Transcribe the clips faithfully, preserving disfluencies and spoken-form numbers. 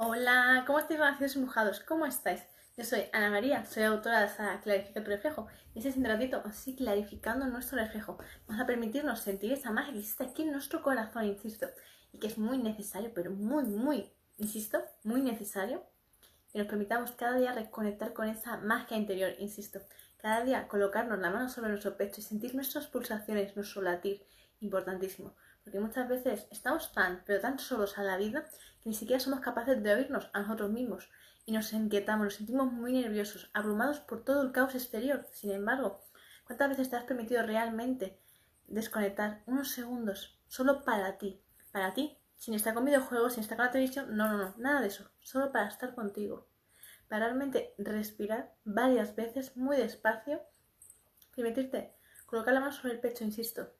Hola, ¿cómo estáis, vacíos y mojados? ¿Cómo estáis? Yo soy Ana María, soy autora de Clarifica el Reflejo y este es un ratito así clarificando nuestro reflejo. Vamos a permitirnos sentir esa magia que existe aquí en nuestro corazón, insisto, y que es muy necesario, pero muy, muy, insisto, muy necesario que nos permitamos cada día reconectar con esa magia interior, insisto, cada día colocarnos la mano sobre nuestro pecho y sentir nuestras pulsaciones, nuestro latir, importantísimo. Porque muchas veces estamos tan, pero tan solos a la vida que ni siquiera somos capaces de oírnos a nosotros mismos y nos inquietamos, nos sentimos muy nerviosos, abrumados por todo el caos exterior. Sin embargo, ¿cuántas veces te has permitido realmente desconectar unos segundos solo para ti? Para ti, sin estar con videojuegos, sin estar con la televisión, no, no, no, nada de eso, solo para estar contigo. Para realmente respirar varias veces, muy despacio, permitirte colocar la mano sobre el pecho, insisto.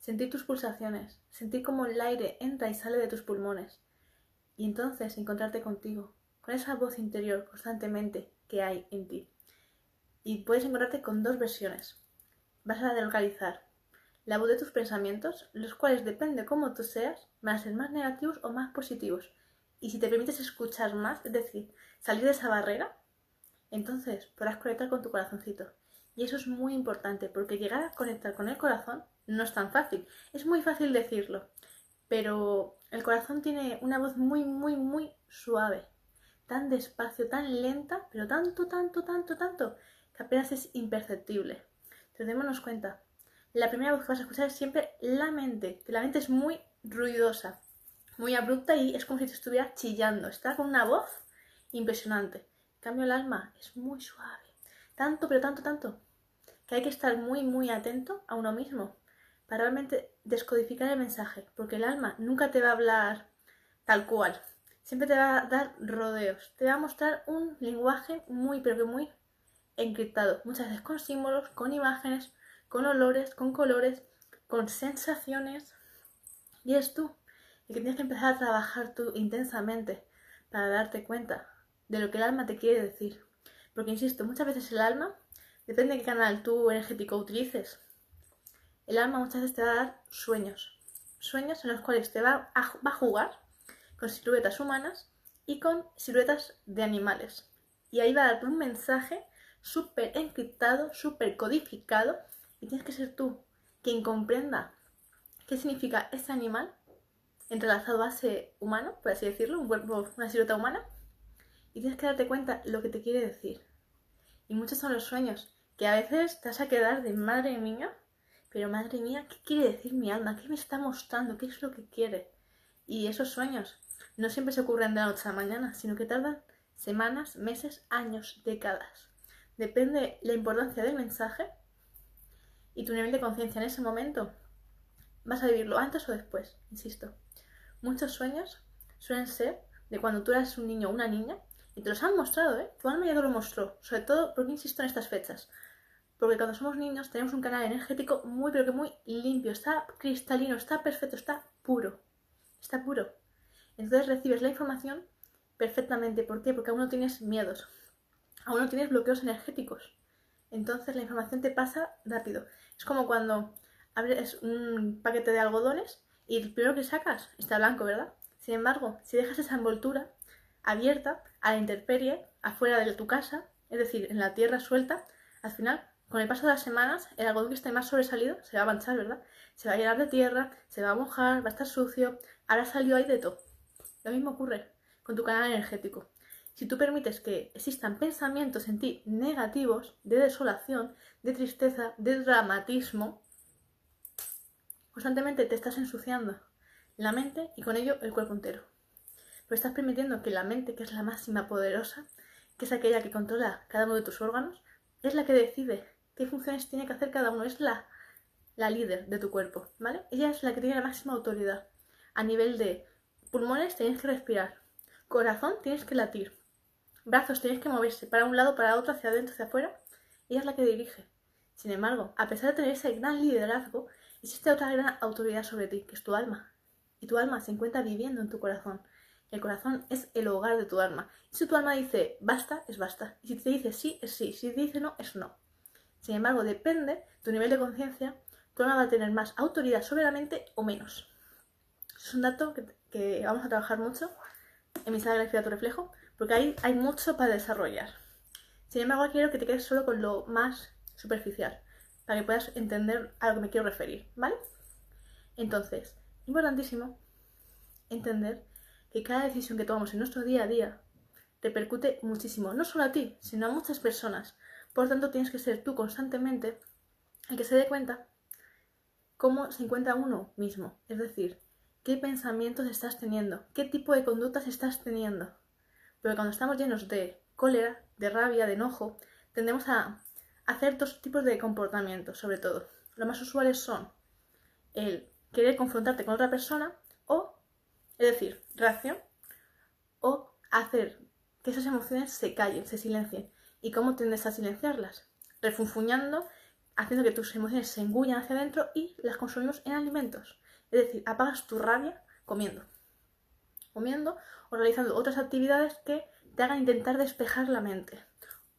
Sentir tus pulsaciones, sentir cómo el aire entra y sale de tus pulmones. Y entonces encontrarte contigo, con esa voz interior constantemente que hay en ti. Y puedes encontrarte con dos versiones. Vas a localizar la voz de tus pensamientos, los cuales, depende cómo tú seas, van a ser más negativos o más positivos. Y si te permites escuchar más, es decir, salir de esa barrera, entonces podrás conectar con tu corazoncito. Y eso es muy importante, porque llegar a conectar con el corazón no es tan fácil. Es muy fácil decirlo, pero el corazón tiene una voz muy, muy, muy suave. Tan despacio, tan lenta, pero tanto, tanto, tanto, tanto, que apenas es imperceptible. Pero démonos cuenta, la primera voz que vas a escuchar es siempre la mente, que la mente es muy ruidosa, muy abrupta y es como si te estuviera chillando. Está con una voz impresionante. En cambio, el alma es muy suave. Tanto, pero tanto, tanto, que hay que estar muy, muy atento a uno mismo para realmente descodificar el mensaje, porque el alma nunca te va a hablar tal cual, siempre te va a dar rodeos, te va a mostrar un lenguaje muy, pero que muy encriptado, muchas veces con símbolos, con imágenes, con olores, con colores, con sensaciones, y eres tú el que tienes que empezar a trabajar tú intensamente para darte cuenta de lo que el alma te quiere decir, porque insisto, muchas veces el alma, depende de qué canal tú energético utilices, el alma muchas veces te va a dar sueños, sueños en los cuales te va a, va a jugar con siluetas humanas y con siluetas de animales. Y ahí va a darte un mensaje súper encriptado, súper codificado, y tienes que ser tú quien comprenda qué significa ese animal entrelazado a ese humano, por así decirlo, un cuerpo, una silueta humana, y tienes que darte cuenta lo que te quiere decir. Y muchos son los sueños que a veces te vas a quedar de madre mía, pero madre mía, ¿qué quiere decir mi alma? ¿Qué me está mostrando? ¿Qué es lo que quiere? Y esos sueños no siempre se ocurren de la noche a la mañana, sino que tardan semanas, meses, años, décadas. Depende la importancia del mensaje y tu nivel de conciencia en ese momento. Vas a vivirlo antes o después, insisto. Muchos sueños suelen ser de cuando tú eras un niño o una niña y te los han mostrado, ¿eh? Tu alma ya te lo mostró, sobre todo porque insisto en estas fechas. Porque cuando somos niños tenemos un canal energético muy, pero que muy limpio, está cristalino, está perfecto, está puro, está puro. Entonces recibes la información perfectamente. ¿Por qué? Porque aún no tienes miedos, aún no tienes bloqueos energéticos. Entonces la información te pasa rápido. Es como cuando abres un paquete de algodones y el primero que sacas está blanco, ¿verdad? Sin embargo, si dejas esa envoltura abierta a la intemperie, afuera de tu casa, es decir, en la tierra suelta, al final, con el paso de las semanas, el algodón que está más sobresalido se va a manchar, ¿verdad? Se va a llenar de tierra, se va a mojar, va a estar sucio, ahora salió ahí de todo. Lo mismo ocurre con tu canal energético. Si tú permites que existan pensamientos en ti negativos, de desolación, de tristeza, de dramatismo, constantemente te estás ensuciando la mente y con ello el cuerpo entero. Pero estás permitiendo que la mente, que es la máxima poderosa, que es aquella que controla cada uno de tus órganos, es la que decide qué funciones tiene que hacer cada uno, es la, la líder de tu cuerpo, ¿vale? Ella es la que tiene la máxima autoridad. A nivel de pulmones tienes que respirar, corazón tienes que latir, brazos tienes que moverse para un lado, para otro, hacia adentro, hacia afuera. Ella es la que dirige. Sin embargo, a pesar de tener ese gran liderazgo, existe otra gran autoridad sobre ti, que es tu alma. Y tu alma se encuentra viviendo en tu corazón. El corazón es el hogar de tu alma. Y si tu alma dice basta, es basta. Y si te dice sí, es sí. Si te dice no, es no. Sin embargo, depende de tu nivel de conciencia, tu alma va a tener más autoridad sobre la mente o menos. Es un dato que, que vamos a trabajar mucho empezar a clarificar tu reflejo, porque ahí hay mucho para desarrollar. Sin embargo, quiero que te quedes solo con lo más superficial, para que puedas entender a lo que me quiero referir, ¿vale? Entonces, importantísimo entender que cada decisión que tomamos en nuestro día a día repercute muchísimo, no solo a ti, sino a muchas personas. Por lo tanto, tienes que ser tú constantemente el que se dé cuenta cómo se encuentra uno mismo. Es decir, qué pensamientos estás teniendo, qué tipo de conductas estás teniendo. Pero cuando estamos llenos de cólera, de rabia, de enojo, tendemos a hacer dos tipos de comportamientos, sobre todo. Los más usuales son el querer confrontarte con otra persona o, es decir, reacción, o hacer que esas emociones se callen, se silencien. ¿Y cómo tiendes a silenciarlas? Refunfuñando, haciendo que tus emociones se engullan hacia adentro y las consumimos en alimentos. Es decir, apagas tu rabia comiendo. Comiendo o realizando otras actividades que te hagan intentar despejar la mente.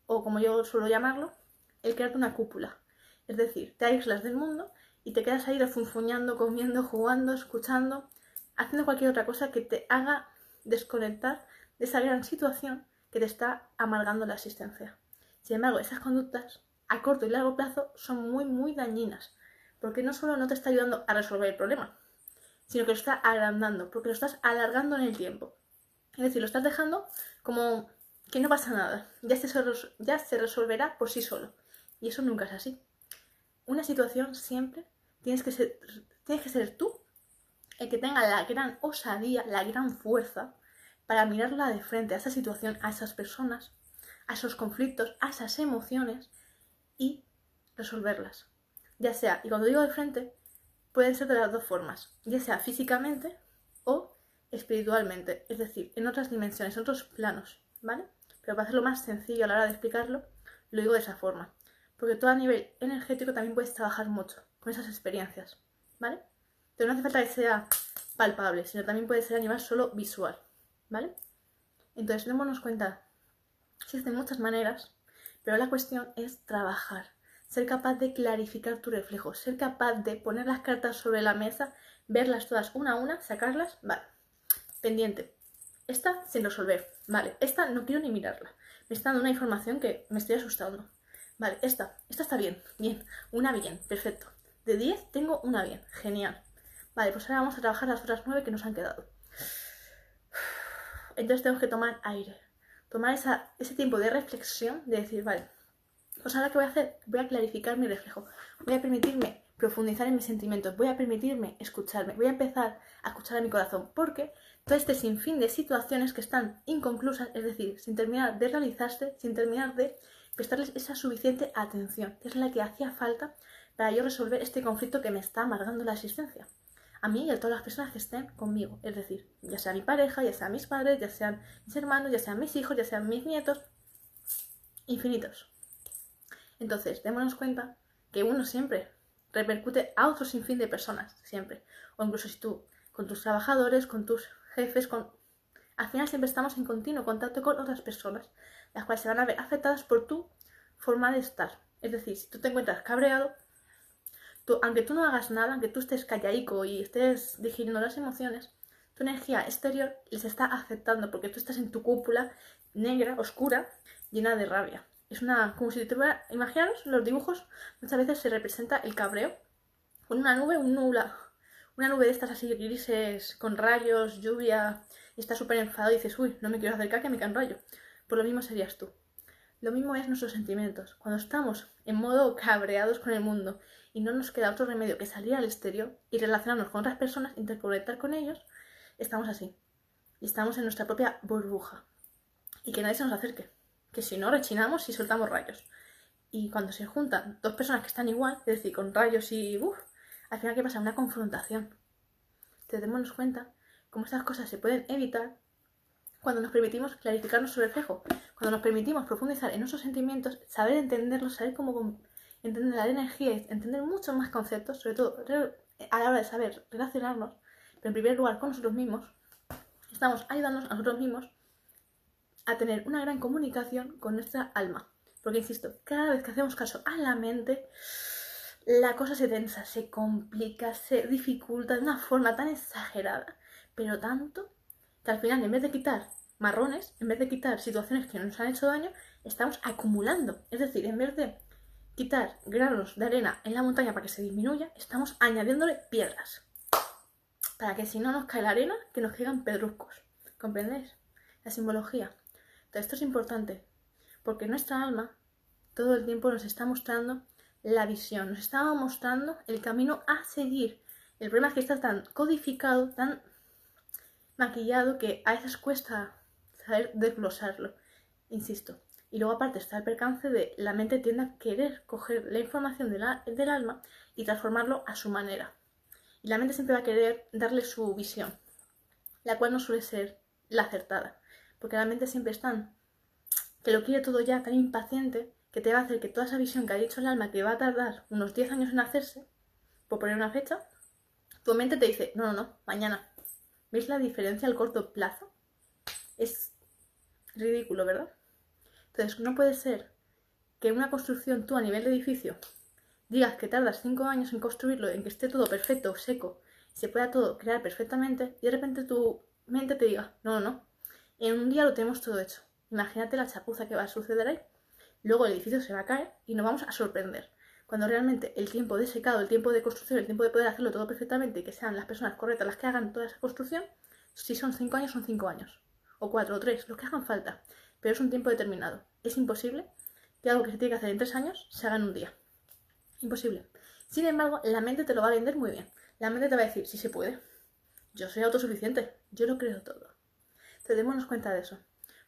O como yo suelo llamarlo, el crearte una cúpula. Es decir, te aíslas del mundo y te quedas ahí refunfuñando, comiendo, jugando, escuchando, haciendo cualquier otra cosa que te haga desconectar de esa gran situación que te está amargando la existencia. Sin embargo, esas conductas a corto y largo plazo son muy, muy dañinas, porque no solo no te está ayudando a resolver el problema, sino que lo está agrandando, porque lo estás alargando en el tiempo. Es decir, lo estás dejando como que no pasa nada, ya se, ya se resolverá por sí solo. Y eso nunca es así. Una situación siempre tienes que ser, tienes que ser tú el que tenga la gran osadía, la gran fuerza para mirarla de frente a esa situación, a esas personas, a esos conflictos, a esas emociones y resolverlas. Ya sea, y cuando digo de frente, pueden ser de las dos formas, ya sea físicamente o espiritualmente, es decir, en otras dimensiones, en otros planos, ¿vale? Pero para hacerlo más sencillo a la hora de explicarlo, lo digo de esa forma, porque tú a nivel energético también puedes trabajar mucho con esas experiencias, ¿vale? Pero no hace falta que sea palpable, sino también puede ser a nivel solo visual, ¿vale? Entonces, démonos cuenta, existen muchas maneras, pero la cuestión es trabajar, ser capaz de clarificar tu reflejo, ser capaz de poner las cartas sobre la mesa, verlas todas una a una, sacarlas, vale, pendiente, esta sin resolver, vale, esta no quiero ni mirarla, me está dando una información que me estoy asustando, vale, esta, esta está bien, bien, una bien, perfecto, de diez tengo una bien, genial, vale, pues ahora vamos a trabajar las otras nueve que nos han quedado. Entonces tenemos que tomar aire, tomar esa, ese tiempo de reflexión, de decir, vale, pues ahora que voy a hacer, voy a clarificar mi reflejo, voy a permitirme profundizar en mis sentimientos, voy a permitirme escucharme, voy a empezar a escuchar a mi corazón, porque todo este sinfín de situaciones que están inconclusas, es decir, sin terminar de realizarse, sin terminar de prestarles esa suficiente atención, que es la que hacía falta para yo resolver este conflicto que me está amargando la existencia. A mí y a todas las personas que estén conmigo, es decir, ya sea mi pareja, ya sean mis padres, ya sean mis hermanos, ya sean mis hijos, ya sean mis nietos, infinitos. Entonces, démonos cuenta que uno siempre repercute a otro sinfín de personas, siempre. O incluso si tú, con tus trabajadores, con tus jefes, con... al final siempre estamos en continuo contacto con otras personas, las cuales se van a ver afectadas por tu forma de estar. Es decir, si tú te encuentras cabreado, Tú, aunque tú no hagas nada, aunque tú estés callaico y estés digiriendo las emociones, tu energía exterior les está afectando porque tú estás en tu cúpula negra, oscura, llena de rabia. Es una, como si te hubiera, imaginaros, los dibujos muchas veces se representa el cabreo con una nube, un nubla, una nube de estas así grises, con rayos, lluvia, y estás súper enfadado y dices, uy, no me quiero acercar que me caen rayo. Por lo mismo serías tú. Lo mismo es nuestros sentimientos. Cuando estamos en modo cabreados con el mundo y no nos queda otro remedio que salir al exterior y relacionarnos con otras personas, interconectar con ellos, estamos así. Y estamos en nuestra propia burbuja. Y que nadie se nos acerque. Que si no, rechinamos y soltamos rayos. Y cuando se juntan dos personas que están igual, es decir, con rayos y... uff, al final, ¿qué pasa? Una confrontación. Entonces, démonos cuenta cómo estas cosas se pueden evitar cuando nos permitimos clarificar nuestro reflejo, cuando nos permitimos profundizar en nuestros sentimientos, saber entenderlos, saber cómo entender la energía, entender muchos más conceptos, sobre todo a la hora de saber relacionarnos, pero en primer lugar con nosotros mismos, estamos ayudándonos a nosotros mismos a tener una gran comunicación con nuestra alma. Porque, insisto, cada vez que hacemos caso a la mente, la cosa se tensa, se complica, se dificulta de una forma tan exagerada, pero tanto... que al final, en vez de quitar marrones, en vez de quitar situaciones que nos han hecho daño, estamos acumulando. Es decir, en vez de quitar granos de arena en la montaña para que se disminuya, estamos añadiéndole piedras. Para que si no nos cae la arena, que nos caigan pedruscos. ¿Comprendéis? La simbología. Entonces, esto es importante, porque nuestra alma todo el tiempo nos está mostrando la visión, nos está mostrando el camino a seguir. El problema es que está tan codificado, tan maquillado, que a veces cuesta saber desglosarlo, insisto. Y luego aparte está el percance de la mente tiende a querer coger la información de la, del alma y transformarlo a su manera. Y la mente siempre va a querer darle su visión, la cual no suele ser la acertada. Porque la mente siempre es tan, que lo quiere todo ya, tan impaciente, que te va a hacer que toda esa visión que ha dicho el alma, que va a tardar unos diez años en hacerse, por poner una fecha, tu mente te dice, no, no, no, mañana. ¿Veis la diferencia al corto plazo? Es ridículo, ¿verdad? Entonces, no puede ser que una construcción tú a nivel de edificio digas que tardas cinco años en construirlo, en que esté todo perfecto, seco, se pueda todo crear perfectamente, y de repente tu mente te diga, no, no, no, en un día lo tenemos todo hecho. Imagínate la chapuza que va a suceder ahí. Luego el edificio se va a caer y nos vamos a sorprender. Cuando realmente el tiempo de secado, el tiempo de construcción, el tiempo de poder hacerlo todo perfectamente y que sean las personas correctas las que hagan toda esa construcción, si son cinco años, son cinco años. O cuatro o tres, los que hagan falta. Pero es un tiempo determinado. Es imposible que algo que se tiene que hacer en tres años se haga en un día. Imposible. Sin embargo, la mente te lo va a vender muy bien. La mente te va a decir, sí se puede. Yo soy autosuficiente. Yo lo creo todo. Entonces, démonos cuenta de eso.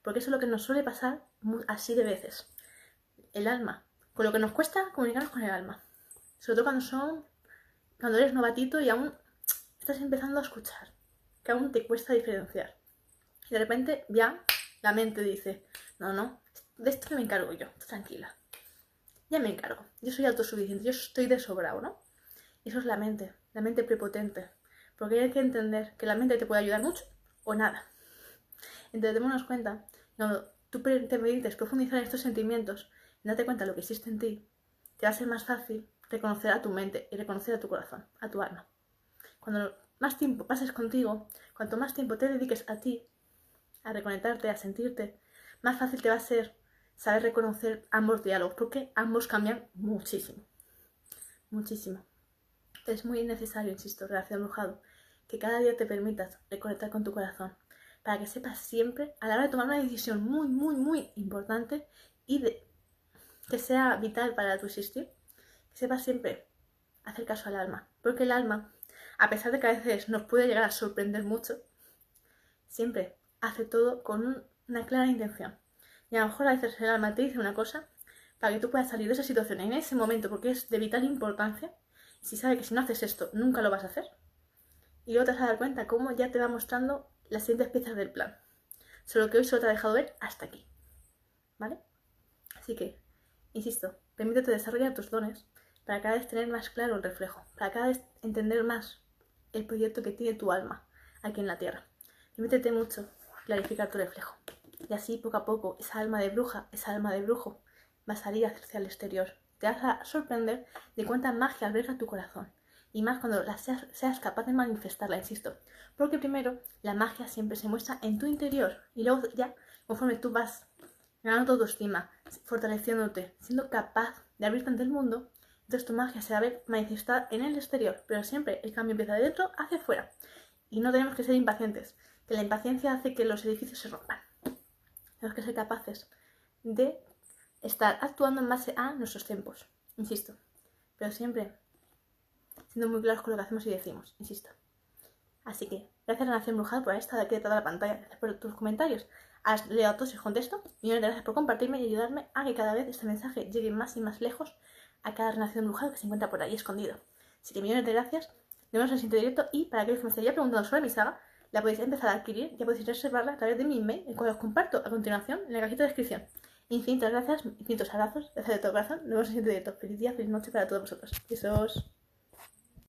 Porque eso es lo que nos suele pasar así de veces. El alma. Con lo que nos cuesta comunicarnos con el alma. Sobre todo cuando son, cuando eres novatito y aún estás empezando a escuchar. Que aún te cuesta diferenciar. Y de repente ya la mente dice, no, no, de esto me encargo yo, tranquila. Ya me encargo. Yo soy autosuficiente, yo estoy de sobrado, ¿no? Y eso es la mente, la mente prepotente. Porque hay que entender que la mente te puede ayudar mucho o nada. Entonces, démonos cuenta, cuando tú te medites profundizar en estos sentimientos, date cuenta de lo que existe en ti, te va a ser más fácil reconocer a tu mente y reconocer a tu corazón, a tu alma. Cuando más tiempo pases contigo, cuanto más tiempo te dediques a ti, a reconectarte, a sentirte, más fácil te va a ser saber reconocer ambos diálogos, porque ambos cambian muchísimo, muchísimo. Es muy necesario, insisto, relación brujado, que cada día te permitas reconectar con tu corazón, para que sepas siempre, a la hora de tomar una decisión muy, muy, muy importante y de, que sea vital para tu existir, que sepas siempre hacer caso al alma. Porque el alma, a pesar de que a veces nos puede llegar a sorprender mucho, siempre hace todo con un, una clara intención. Y a lo mejor a veces el alma te dice una cosa para que tú puedas salir de esa situación en ese momento, porque es de vital importancia. Y si sabe que si no haces esto, nunca lo vas a hacer. Y luego te vas a dar cuenta cómo ya te va mostrando las siguientes piezas del plan. Solo que hoy solo te ha dejado ver hasta aquí. ¿Vale? Así que, insisto, permítete desarrollar tus dones para cada vez tener más claro el reflejo, para cada vez entender más el proyecto que tiene tu alma aquí en la tierra. Permítete mucho clarificar tu reflejo. Y así, poco a poco, esa alma de bruja, esa alma de brujo, va a salir hacia el exterior. Te vas a sorprender de cuánta magia alberga tu corazón. Y más cuando la seas, seas capaz de manifestarla, insisto. Porque primero, la magia siempre se muestra en tu interior. Y luego ya, conforme tú vas ganando tu autoestima, fortaleciéndote, siendo capaz de abrirte ante el mundo, entonces tu magia se va a ver manifestada en el exterior. Pero siempre el cambio empieza de dentro hacia afuera. Y no tenemos que ser impacientes, que la impaciencia hace que los edificios se rompan. Tenemos que ser capaces de estar actuando en base a nuestros tiempos, insisto. Pero siempre siendo muy claros con lo que hacemos y decimos, insisto. Así que, gracias a la Nación Brujada por haber estado aquí detrás de la pantalla, gracias por tus comentarios, has leído a todos y contesto, y gracias por compartirme y ayudarme a que cada vez este mensaje llegue más y más lejos a cada Nación Brujada que se encuentra por ahí escondido. Así que millones de gracias, nos vemos en el siguiente directo, y para aquellos que me estaría preguntando sobre mi saga, la podéis empezar a adquirir, ya podéis reservarla a través de mi email, el cual os comparto a continuación en la cajita de descripción. Infinitas gracias, infinitos abrazos, gracias de todo corazón, nos vemos en el siguiente directo. Feliz día, feliz noche para todos vosotros. Besos.